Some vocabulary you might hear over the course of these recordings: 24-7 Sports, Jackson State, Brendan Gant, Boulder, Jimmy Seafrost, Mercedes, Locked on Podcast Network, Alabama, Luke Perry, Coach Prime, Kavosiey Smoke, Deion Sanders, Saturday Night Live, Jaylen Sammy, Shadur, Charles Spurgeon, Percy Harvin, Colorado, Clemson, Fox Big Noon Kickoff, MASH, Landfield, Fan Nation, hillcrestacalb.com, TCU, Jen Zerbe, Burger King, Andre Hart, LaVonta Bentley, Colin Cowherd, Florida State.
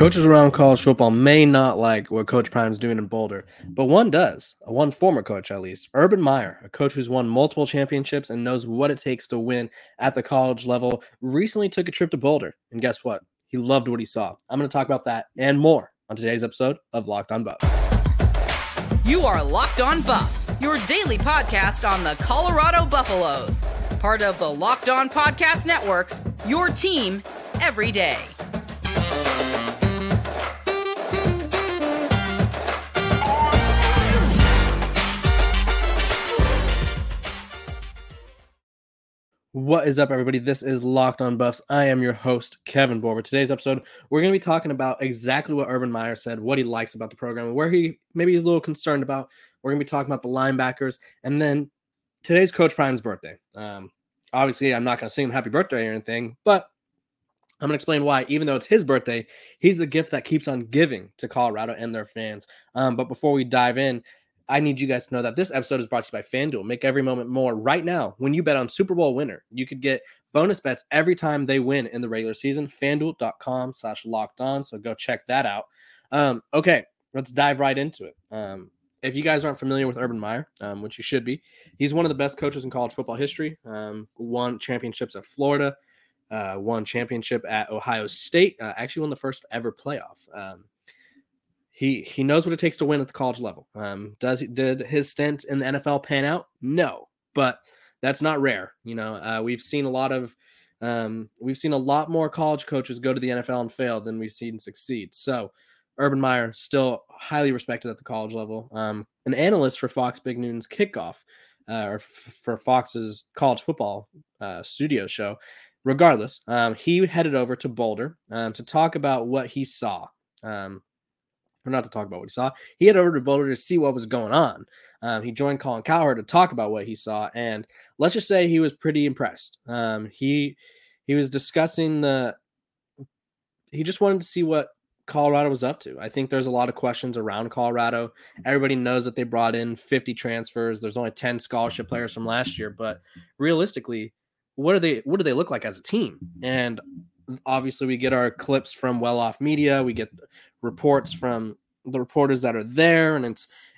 Coaches around college football may not like what Coach Prime's doing in Boulder, but one does. One former coach, at least. Urban Meyer, a coach who's won multiple championships and knows what it takes to win at the college level, recently took a trip to Boulder. And guess what? He loved what he saw. I'm going to talk about that and more on today's episode of Locked on Buffs. You are Locked on Buffs, your daily podcast on the Colorado Buffaloes. Part of the Locked on Podcast Network, your team every day. What is up, everybody? This is Locked on Buffs. I am your host, Kevin Borba. Today's episode, we're going to be talking about exactly what Urban Meyer said, what he likes about the program, and where he maybe is a little concerned about. We're going to be talking about the linebackers. And then today's Coach Prime's birthday. Obviously, I'm not going to sing him happy birthday or anything, but I'm going to explain why, even though it's his birthday, he's the gift that keeps on giving to Colorado and their fans. But before we dive in, I need you guys to know that this episode is brought to you by FanDuel. Make every moment more. Right now, when you bet on Super Bowl winner, you could get bonus bets every time they win in the regular season. FanDuel.com/lockedon. So go check that out. Okay, let's dive right into it. If you guys aren't familiar with Urban Meyer, which you should be, he's one of the best coaches in college football history. Won championships at Florida. Won championship at Ohio State. Actually won the first ever playoff. He knows what it takes to win at the college level. Did his stint in the NFL pan out? No, but that's not rare. You know, we've seen a lot more college coaches go to the NFL and fail than we've seen succeed. So Urban Meyer still highly respected at the college level. An analyst for Fox Big Noon's Kickoff, or for Fox's college football studio show. Regardless, he headed over to Boulder to talk about what he saw. He headed over to Boulder to see what was going on. He joined Colin Cowherd to talk about what he saw, and let's just say he was pretty impressed. He was discussing he just wanted to see what Colorado was up to. I think there's a lot of questions around Colorado. Everybody knows that they brought in 50 transfers. There's only 10 scholarship players from last year, but realistically, what do they look like as a team? And obviously, we get our clips from well-off media. We get reports from the reporters that are there, and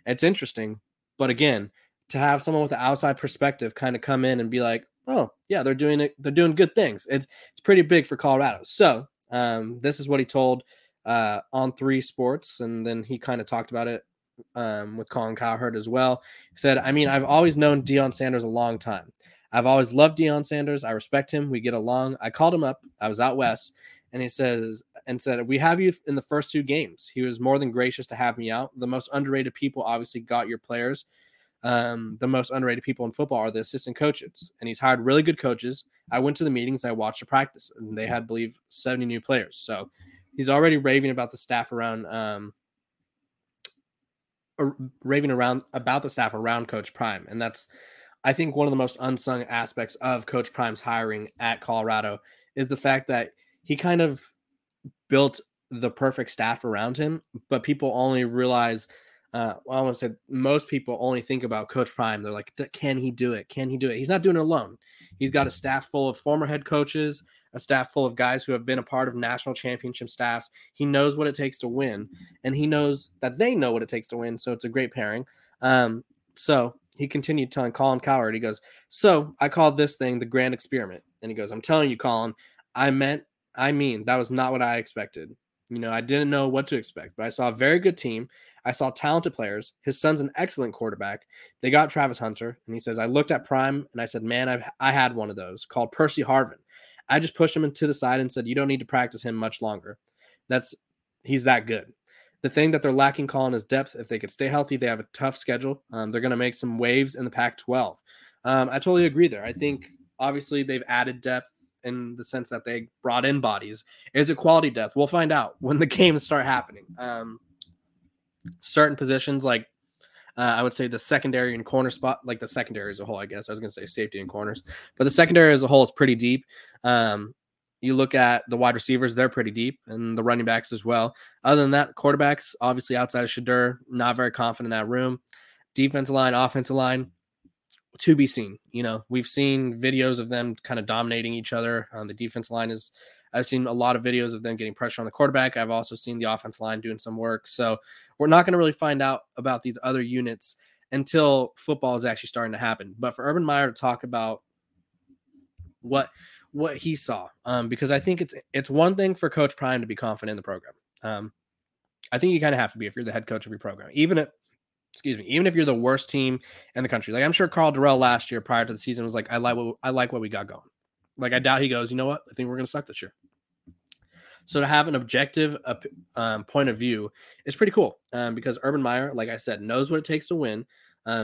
it's interesting. But again, to have someone with an outside perspective kind of come in and be like, "Oh, yeah, they're doing it. They're doing good things." It's pretty big for Colorado. So this is what he told on 3 Sports, and then he kind of talked about it with Colin Cowherd as well. He said, "I mean, I've always known Deion Sanders a long time. I've always loved Deion Sanders. I respect him. We get along. I called him up. I was out west, and he said, we have you in the first 2 games. He was more than gracious to have me out. The most underrated people obviously got your players. The most underrated people in football are the assistant coaches, and he's hired really good coaches. I went to the meetings and I watched the practice, and they had, I believe, 70 new players. So he's already raving about the staff around Coach Prime, and that's." I think one of the most unsung aspects of Coach Prime's hiring at Colorado is the fact that he kind of built the perfect staff around him, but people only realize, most people only think about Coach Prime. They're like, can he do it? Can he do it? He's not doing it alone. He's got a staff full of former head coaches, a staff full of guys who have been a part of national championship staffs. He knows what it takes to win, and he knows that they know what it takes to win, so it's a great pairing. So he continued telling Colin Cowherd, he goes, so I called this thing the grand experiment. And he goes, I'm telling you, Colin, that was not what I expected. You know, I didn't know what to expect, but I saw a very good team. I saw talented players. His son's an excellent quarterback. They got Travis Hunter. And he says, I looked at Prime and I said, man, I had one of those called Percy Harvin. I just pushed him to the side and said, you don't need to practice him much longer. He's that good. The thing that they're lacking, Colin, is depth. If they could stay healthy, they have a tough schedule. They're going to make some waves in the Pac-12. I totally agree there. I think, obviously, they've added depth in the sense that they brought in bodies. Is it quality depth? We'll find out when the games start happening. Certain positions, like I would say the secondary and corner spot, like the secondary as a whole, I guess. I was going to say safety and corners. But the secondary as a whole is pretty deep. You look at the wide receivers, they're pretty deep, and the running backs as well. Other than that, quarterbacks, obviously outside of Shadur, not very confident in that room. Defensive line, offensive line, to be seen. You know, we've seen videos of them kind of dominating each other. The defensive line is I've seen a lot of videos of them getting pressure on the quarterback. I've also seen the offensive line doing some work. So we're not going to really find out about these other units until football is actually starting to happen. But for Urban Meyer to talk about what he saw, because I think it's one thing for Coach Prime to be confident in the program. I think you kind of have to be if you're the head coach of your program, even if you're the worst team in the country. Like, I'm sure Carl Dorrell last year prior to the season was like, I like what we got going. Like, I doubt he goes, you know what? I think we're going to suck this year. So to have an objective point of view is pretty cool, because Urban Meyer, like I said, knows what it takes to win.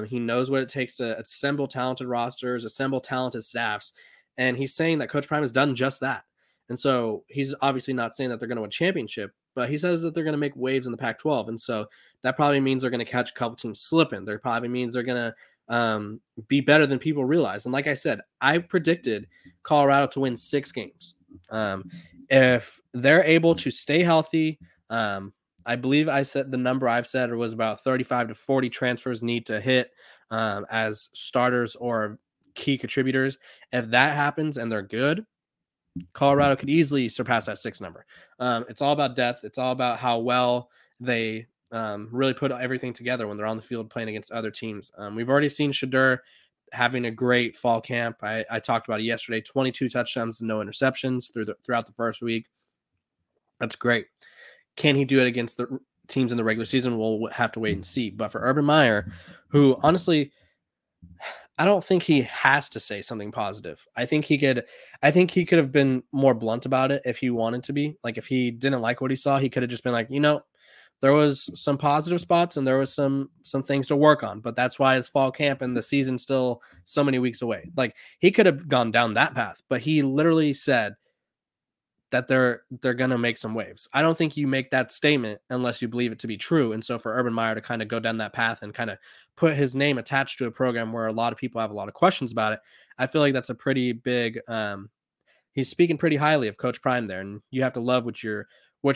He knows what it takes to assemble talented rosters, assemble talented staffs. And he's saying that Coach Prime has done just that. And so he's obviously not saying that they're going to win a championship, but he says that they're going to make waves in the Pac-12. And so that probably means they're going to catch a couple teams slipping. That probably means they're going to be better than people realize. And like I said, I predicted Colorado to win 6 games. If they're able to stay healthy, I believe I said the number I've said was about 35 to 40 transfers need to hit as starters or key contributors. If that happens and they're good, Colorado could easily surpass that 6 number. It's all about depth. It's all about how well they really put everything together when they're on the field playing against other teams. We've already seen Shadur having a great fall camp. I talked about it yesterday, 22 touchdowns and no interceptions throughout the first week. That's great. Can he do it against the teams in the regular season? We'll have to wait and see. But for Urban Meyer, who honestly, I don't think he has to say something positive. I think he could have been more blunt about it if he wanted to be. Like, if he didn't like what he saw, he could have just been like, you know, there was some positive spots and there was some things to work on, but that's why it's fall camp and the season's still so many weeks away. Like, he could have gone down that path, but he literally said that they're going to make some waves. I don't think you make that statement unless you believe it to be true. And so for Urban Meyer to kind of go down that path and kind of put his name attached to a program where a lot of people have a lot of questions about it, I feel like that's a pretty big, he's speaking pretty highly of Coach Prime there, and you have to love what you're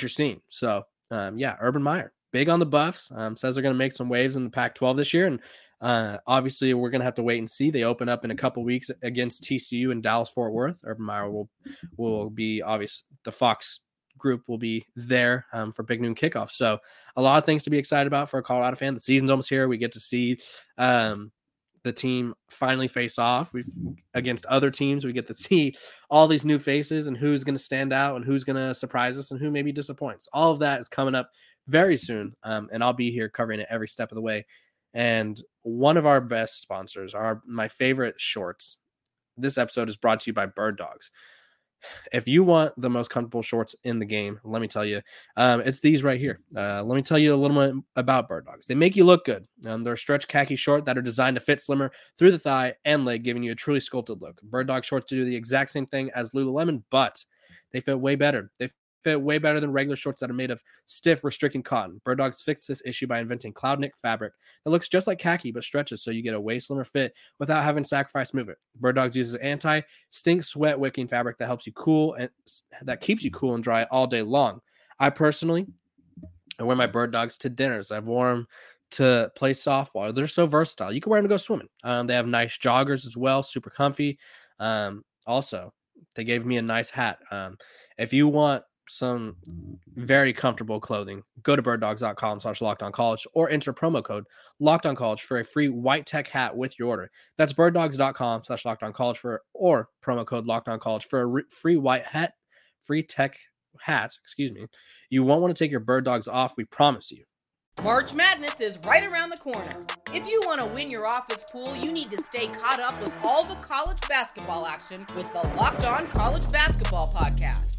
seeing. So Urban Meyer, big on the Buffs, says they're going to make some waves in the Pac-12 this year. And obviously we're going to have to wait and see. They open up in a couple weeks against TCU in Dallas-Fort Worth. Urban Meyer will be obvious. The Fox group will be there for Big Noon Kickoff. So a lot of things to be excited about for a Colorado fan. The season's almost here. We get to see the team finally face off against other teams. We get to see all these new faces and who's going to stand out and who's going to surprise us and who maybe disappoints. All of that is coming up very soon. And I'll be here covering it every step of the way. And one of our best sponsors are my favorite shorts. This episode is brought to you by Bird Dogs. If you want the most comfortable shorts in the game, let me tell you, it's these right here. Let me tell you a little bit about Bird Dogs. They make you look good. They're stretch khaki shorts that are designed to fit slimmer through the thigh and leg, giving you a truly sculpted look. Bird Dog shorts do the exact same thing as Lululemon, but they fit way better. They fit way better than regular shorts that are made of stiff, restricting cotton. Bird Dogs fixed this issue by inventing cloud neck fabric that looks just like khaki but stretches, so you get a way slimmer fit without having to sacrifice movement. Bird Dogs uses anti-stink, sweat-wicking fabric that helps you cool and that keeps you cool and dry all day long. I personally, I wear my Bird Dogs to dinners. I've worn them to play softball. They're so versatile. You can wear them to go swimming. They have nice joggers as well, super comfy. Also, they gave me a nice hat. If you want some very comfortable clothing, go to birddogs.com/lockedoncollege or enter promo code LockedOnCollege for a free white tech hat with your order. That's birddogs.com/lockedoncollege or promo code LockedOnCollege for a free white hat, free tech hat. Excuse me. You won't want to take your Bird Dogs off. We promise you. March Madness is right around the corner. If you want to win your office pool, you need to stay caught up with all the college basketball action with the Locked On College Basketball Podcast.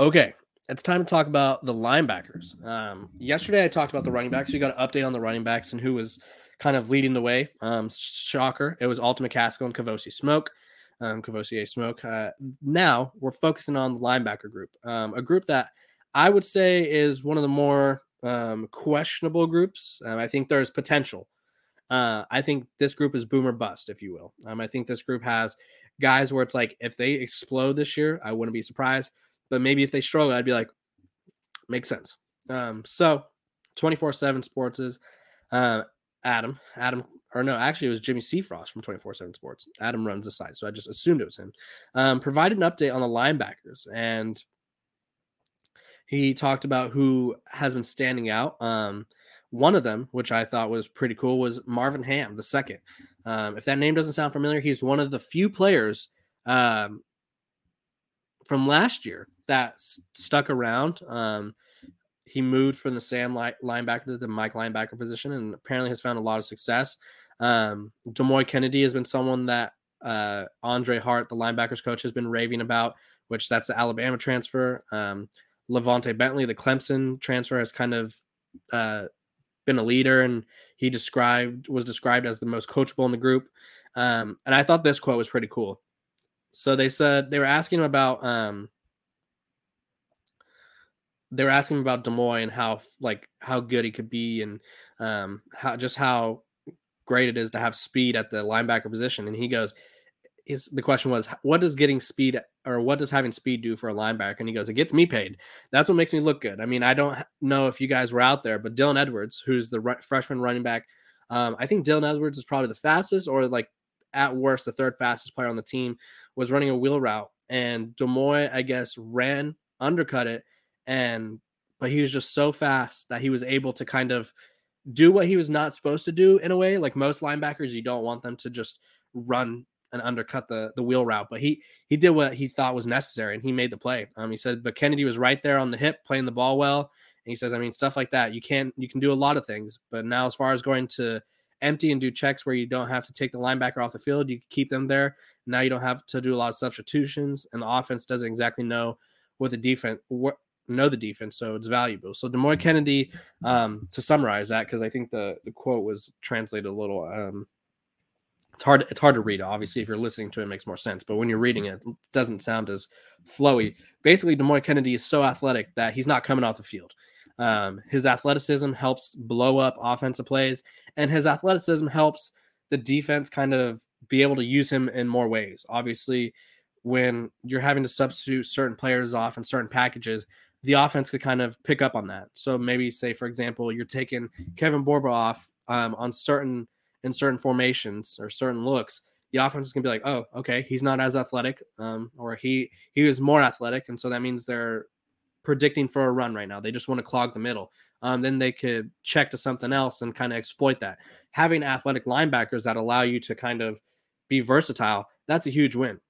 Okay, it's time to talk about the linebackers. Yesterday, I talked about the running backs. We got an update on the running backs and who was kind of leading the way. Shocker, it was Altima Caskill and Kavosiey Smoke. Kavosiey Smoke. Now we're focusing on the linebacker group, a group that I would say is one of the more questionable groups. I think there's potential. I think this group is boom or bust, if you will. I think this group has guys where it's like, if they explode this year, I wouldn't be surprised. But maybe if they struggle, I'd be like, makes sense. So 24-7 Sports is Actually, it was Jimmy Seafrost from 24-7 Sports. Adam runs the site, so I just assumed it was him. Provided an update on the linebackers, and he talked about who has been standing out. One of them, which I thought was pretty cool, was Marvin Ham, the second. If that name doesn't sound familiar, he's one of the few players from last year that stuck around. He moved from the Sam linebacker to the Mike linebacker position and apparently has found a lot of success. Demou Kennedy has been someone that Andre Hart, the linebackers coach, has been raving about, which that's the Alabama transfer. LaVonta Bentley, the Clemson transfer, has kind of been a leader, and he was described as the most coachable in the group. And I thought this quote was pretty cool. So they said they were asking him about Demoy and how good he could be, and how great it is to have speed at the linebacker position. And he goes, the question was, what does having speed do for a linebacker? And he goes, it gets me paid. That's what makes me look good. I mean, I don't know if you guys were out there, but Dylan Edwards, who's the freshman running back, I think Dylan Edwards is probably the fastest, or like at worst, the third fastest player on the team, was running a wheel route. And Demoy, I guess, undercut it. But he was just so fast that he was able to kind of do what he was not supposed to do in a way. Like most linebackers, you don't want them to just run and undercut the wheel route. But he did what he thought was necessary, and he made the play. He said, but Kennedy was right there on the hip playing the ball well. And he says, I mean, stuff like that. You can do a lot of things. But now as far as going to empty and do checks where you don't have to take the linebacker off the field, you keep them there. Now you don't have to do a lot of substitutions, and the offense doesn't exactly know what the defense – know the defense, so it's valuable. So Demou Kennedy, to summarize that, because I think the quote was translated a little it's hard to read. Obviously, if you're listening to it, it makes more sense, but when you're reading it, it doesn't sound as flowy. Basically, Demou Kennedy is so athletic that he's not coming off the field. His athleticism helps blow up offensive plays, and his athleticism helps the defense kind of be able to use him in more ways. Obviously, when you're having to substitute certain players off in certain packages, the offense could kind of pick up on that. So maybe, say, for example, you're taking Kevin__Borba off in certain formations or certain looks. The offense is going to be like, oh, okay, he's not as athletic, or he is more athletic, and so that means they're predicting for a run right now. They just want to clog the middle. Then they could check to something else and kind of exploit that. Having athletic linebackers that allow you to kind of be versatile, that's a huge win.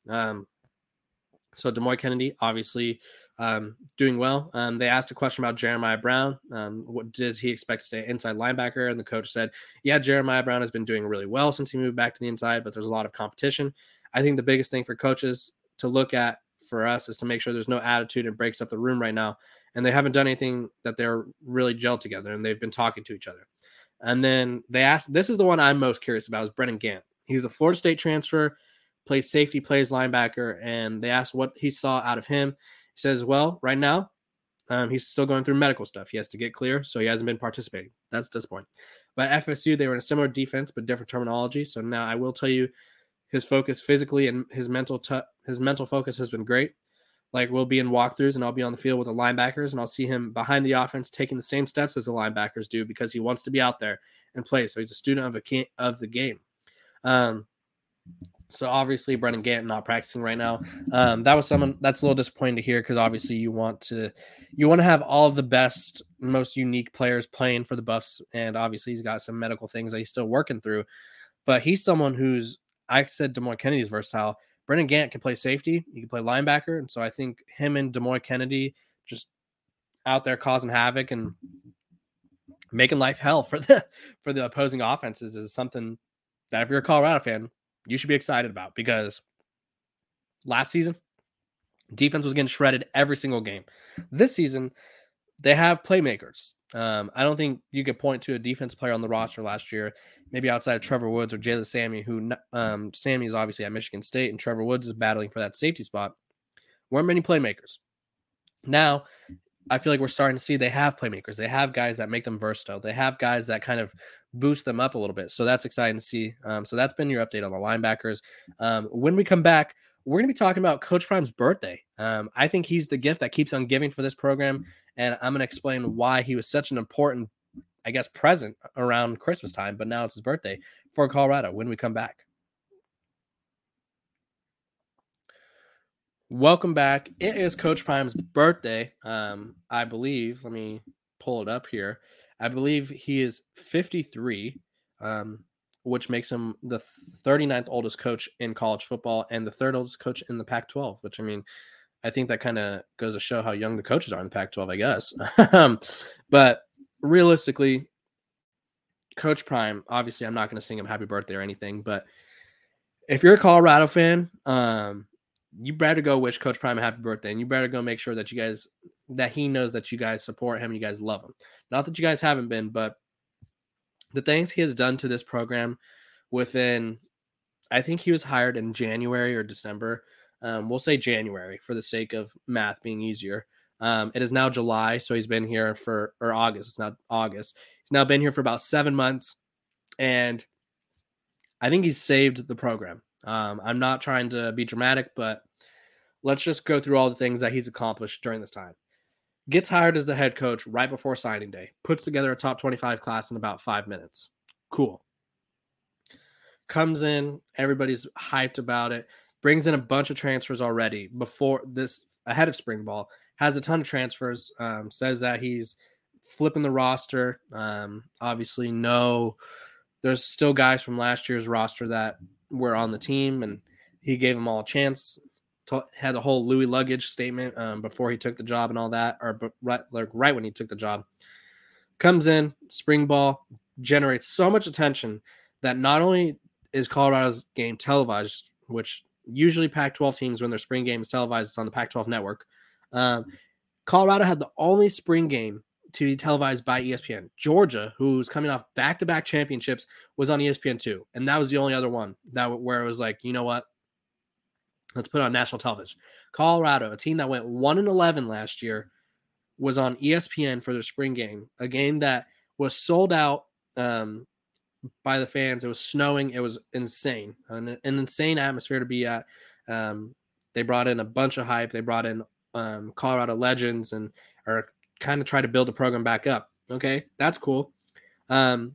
So Demou Kennedy, obviously, doing well. They asked a question about Jeremiah Brown. What did he expect to stay inside linebacker? And the coach said, yeah, Jeremiah Brown has been doing really well since he moved back to the inside, but there's a lot of competition. I think the biggest thing for coaches to look at for us is to make sure there's no attitude and breaks up the room right now. And they haven't done anything that they're really gelled together, and they've been talking to each other. And then they asked, this is the one I'm most curious about, is Brendan Gant. He's a Florida State transfer, plays safety, plays linebacker, and they asked what he saw out of him. He says, well, right now, he's still going through medical stuff. He has to get clear, so he hasn't been participating. That's disappointing. But at FSU, they were in a similar defense but different terminology. So now I will tell you, his focus physically and his mental focus has been great. Like, we'll be in walkthroughs, and I'll be on the field with the linebackers, and I'll see him behind the offense taking the same steps as the linebackers do because he wants to be out there and play. So he's a student of the game. So obviously Brendan Gant not practicing right now. That was someone that's a little disappointing to hear, because obviously you want to have all of the best, most unique players playing for the Buffs, and obviously he's got some medical things that he's still working through. But he's someone who's, I said Demou Kennedy's versatile. Brendan Gant can play safety, he can play linebacker, and so I think him and Demou Kennedy just out there causing havoc and making life hell for the opposing offenses is something that, if you're a Colorado fan, you should be excited about, because last season, defense was getting shredded every single game. This season, they have playmakers. I don't think you could point to a defensive player on the roster last year, maybe outside of Trevor Woods or Jaylen Sammy, who Sammy is obviously at Michigan State and Trevor Woods is battling for that safety spot. Weren't many playmakers. Now, I feel like we're starting to see they have playmakers. They have guys that make them versatile. They have guys that kind of boost them up a little bit. So that's exciting to see. So that's been your update on the linebackers. When we come back, we're going to be talking about Coach Prime's birthday. I think he's the gift that keeps on giving for this program, and I'm going to explain why he was such an important, I guess, present around Christmas time, but now it's his birthday for Colorado when we come back. Welcome back. It is Coach Prime's birthday. I believe, let me pull it up here. I believe he is 53, which makes him the 39th oldest coach in college football and the third oldest coach in the Pac-12, which, I mean, I think that kind of goes to show how young the coaches are in the Pac-12, I guess. But realistically, Coach Prime, obviously I'm not going to sing him happy birthday or anything, but if you're a Colorado fan, you better go wish Coach Prime a happy birthday, and you better go make sure that you guys, that he knows that you guys support him and you guys love him. Not that you guys haven't been, but the things he has done to this program within, I think he was hired in January or December. We'll say January for the sake of math being easier. It is now July, so he's been here for, or August. It's not August. He's now been here for about 7 months, and I think he's saved the program. I'm not trying to be dramatic, but let's just go through all the things that he's accomplished during this time. Gets hired as the head coach right before signing day. Puts together a top 25 class in about 5 minutes. Cool. Comes in. Everybody's hyped about it. Brings in a bunch of transfers already before this, ahead of spring ball. Has a ton of transfers. Says that he's flipping the roster. Obviously, no, there's still guys from last year's roster that were on the team, and he gave them all a chance. Had a whole Louis Luggage statement before he took the job and all that, or right when he took the job. Comes in, spring ball, generates so much attention that not only is Colorado's game televised, which usually Pac-12 teams, when their spring game is televised, it's on the Pac-12 network. Colorado had the only spring game to be televised by ESPN. Georgia, who's coming off back-to-back championships, was on ESPN2, and that was the only other one where it was like, you know what? Let's put it on national television. Colorado, a team that went 1-11 last year, was on ESPN for their spring game, a game that was sold out by the fans. It was snowing. It was insane, an insane atmosphere to be at. They brought in a bunch of hype. They brought in Colorado legends and are kind of try to build the program back up. Okay, that's cool. How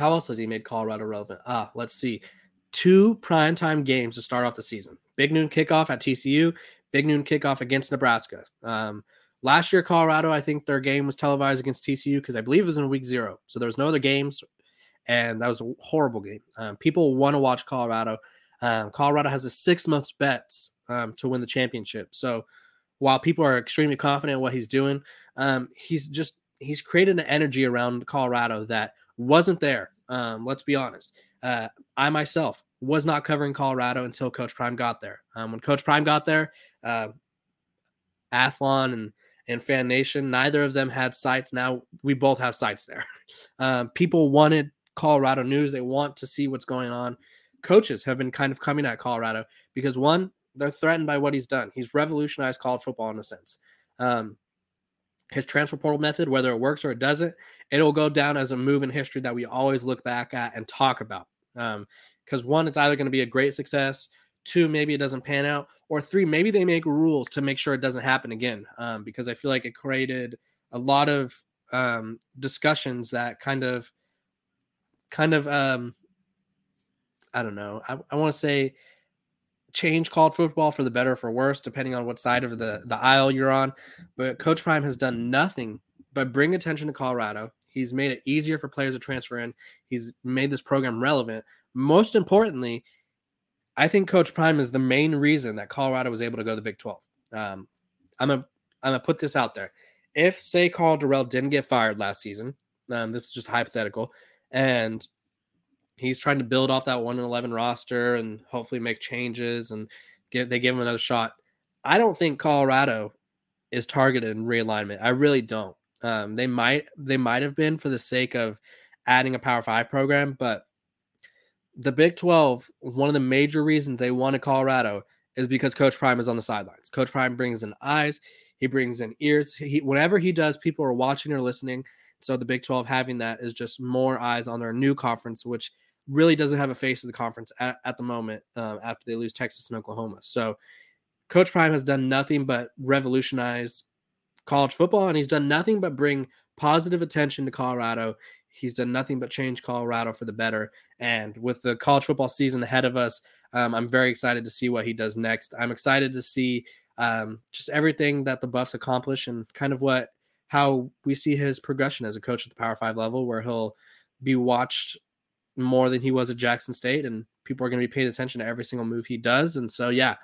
else has he made Colorado relevant? Let's see. 2 primetime games to start off the season. Big noon kickoff at TCU, big noon kickoff against Nebraska. Last year, Colorado, I think their game was televised against TCU because I believe it was in week 0. So there was no other games, and that was a horrible game. People want to watch Colorado. Colorado has a 6-month bets to win the championship. So while people are extremely confident in what he's doing, he's created an energy around Colorado that wasn't there. Let's be honest. I myself was not covering Colorado until Coach Prime got there. When Coach Prime got there, Athlon and Fan Nation, neither of them had sites. Now we both have sites there. People wanted Colorado news. They want to see what's going on. Coaches have been kind of coming at Colorado because, one, they're threatened by what he's done. He's revolutionized college football in a sense. His transfer portal method, whether it works or it doesn't, it'll go down as a move in history that we always look back at and talk about. Because one, it's either going to be a great success, 2, maybe it doesn't pan out, or 3, maybe they make rules to make sure it doesn't happen again. Because I feel like it created a lot of discussions that I don't know. I want to say change college football for the better or for worse, depending on what side of the aisle you're on. But Coach Prime has done nothing but bring attention to Colorado. He's made it easier for players to transfer in. He's made this program relevant. Most importantly, I think Coach Prime is the main reason that Colorado was able to go to the Big 12. I'm gonna put this out there. If, say, Carl Dorrell didn't get fired last season, this is just hypothetical, and he's trying to build off that 1-11 roster and hopefully make changes and they give him another shot. I don't think Colorado is targeted in realignment. I really don't. They might have been for the sake of adding a Power 5 program, but the Big 12, one of the major reasons they wanted Colorado is because Coach Prime is on the sidelines. Coach Prime brings in eyes. He brings in ears. Whenever he does, people are watching or listening. So the Big 12 having that is just more eyes on their new conference, which really doesn't have a face of the conference at the moment after they lose Texas and Oklahoma. So Coach Prime has done nothing but revolutionize college football, and he's done nothing but bring positive attention to Colorado. He's done nothing but change Colorado for the better. And with the college football season ahead of us, I'm very excited to see what he does next. I'm excited to see just everything that the Buffs accomplish and kind of how we see his progression as a coach at the Power 5 level, where he'll be watched more than he was at Jackson State, and people are going to be paying attention to every single move he does. And so, yeah,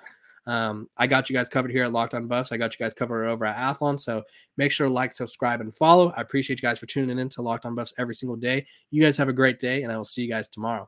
I got you guys covered here at Locked on Buffs. I got you guys covered over at Athlon. So make sure to like, subscribe, and follow. I appreciate you guys for tuning in to Locked on Buffs every single day. You guys have a great day, and I will see you guys tomorrow.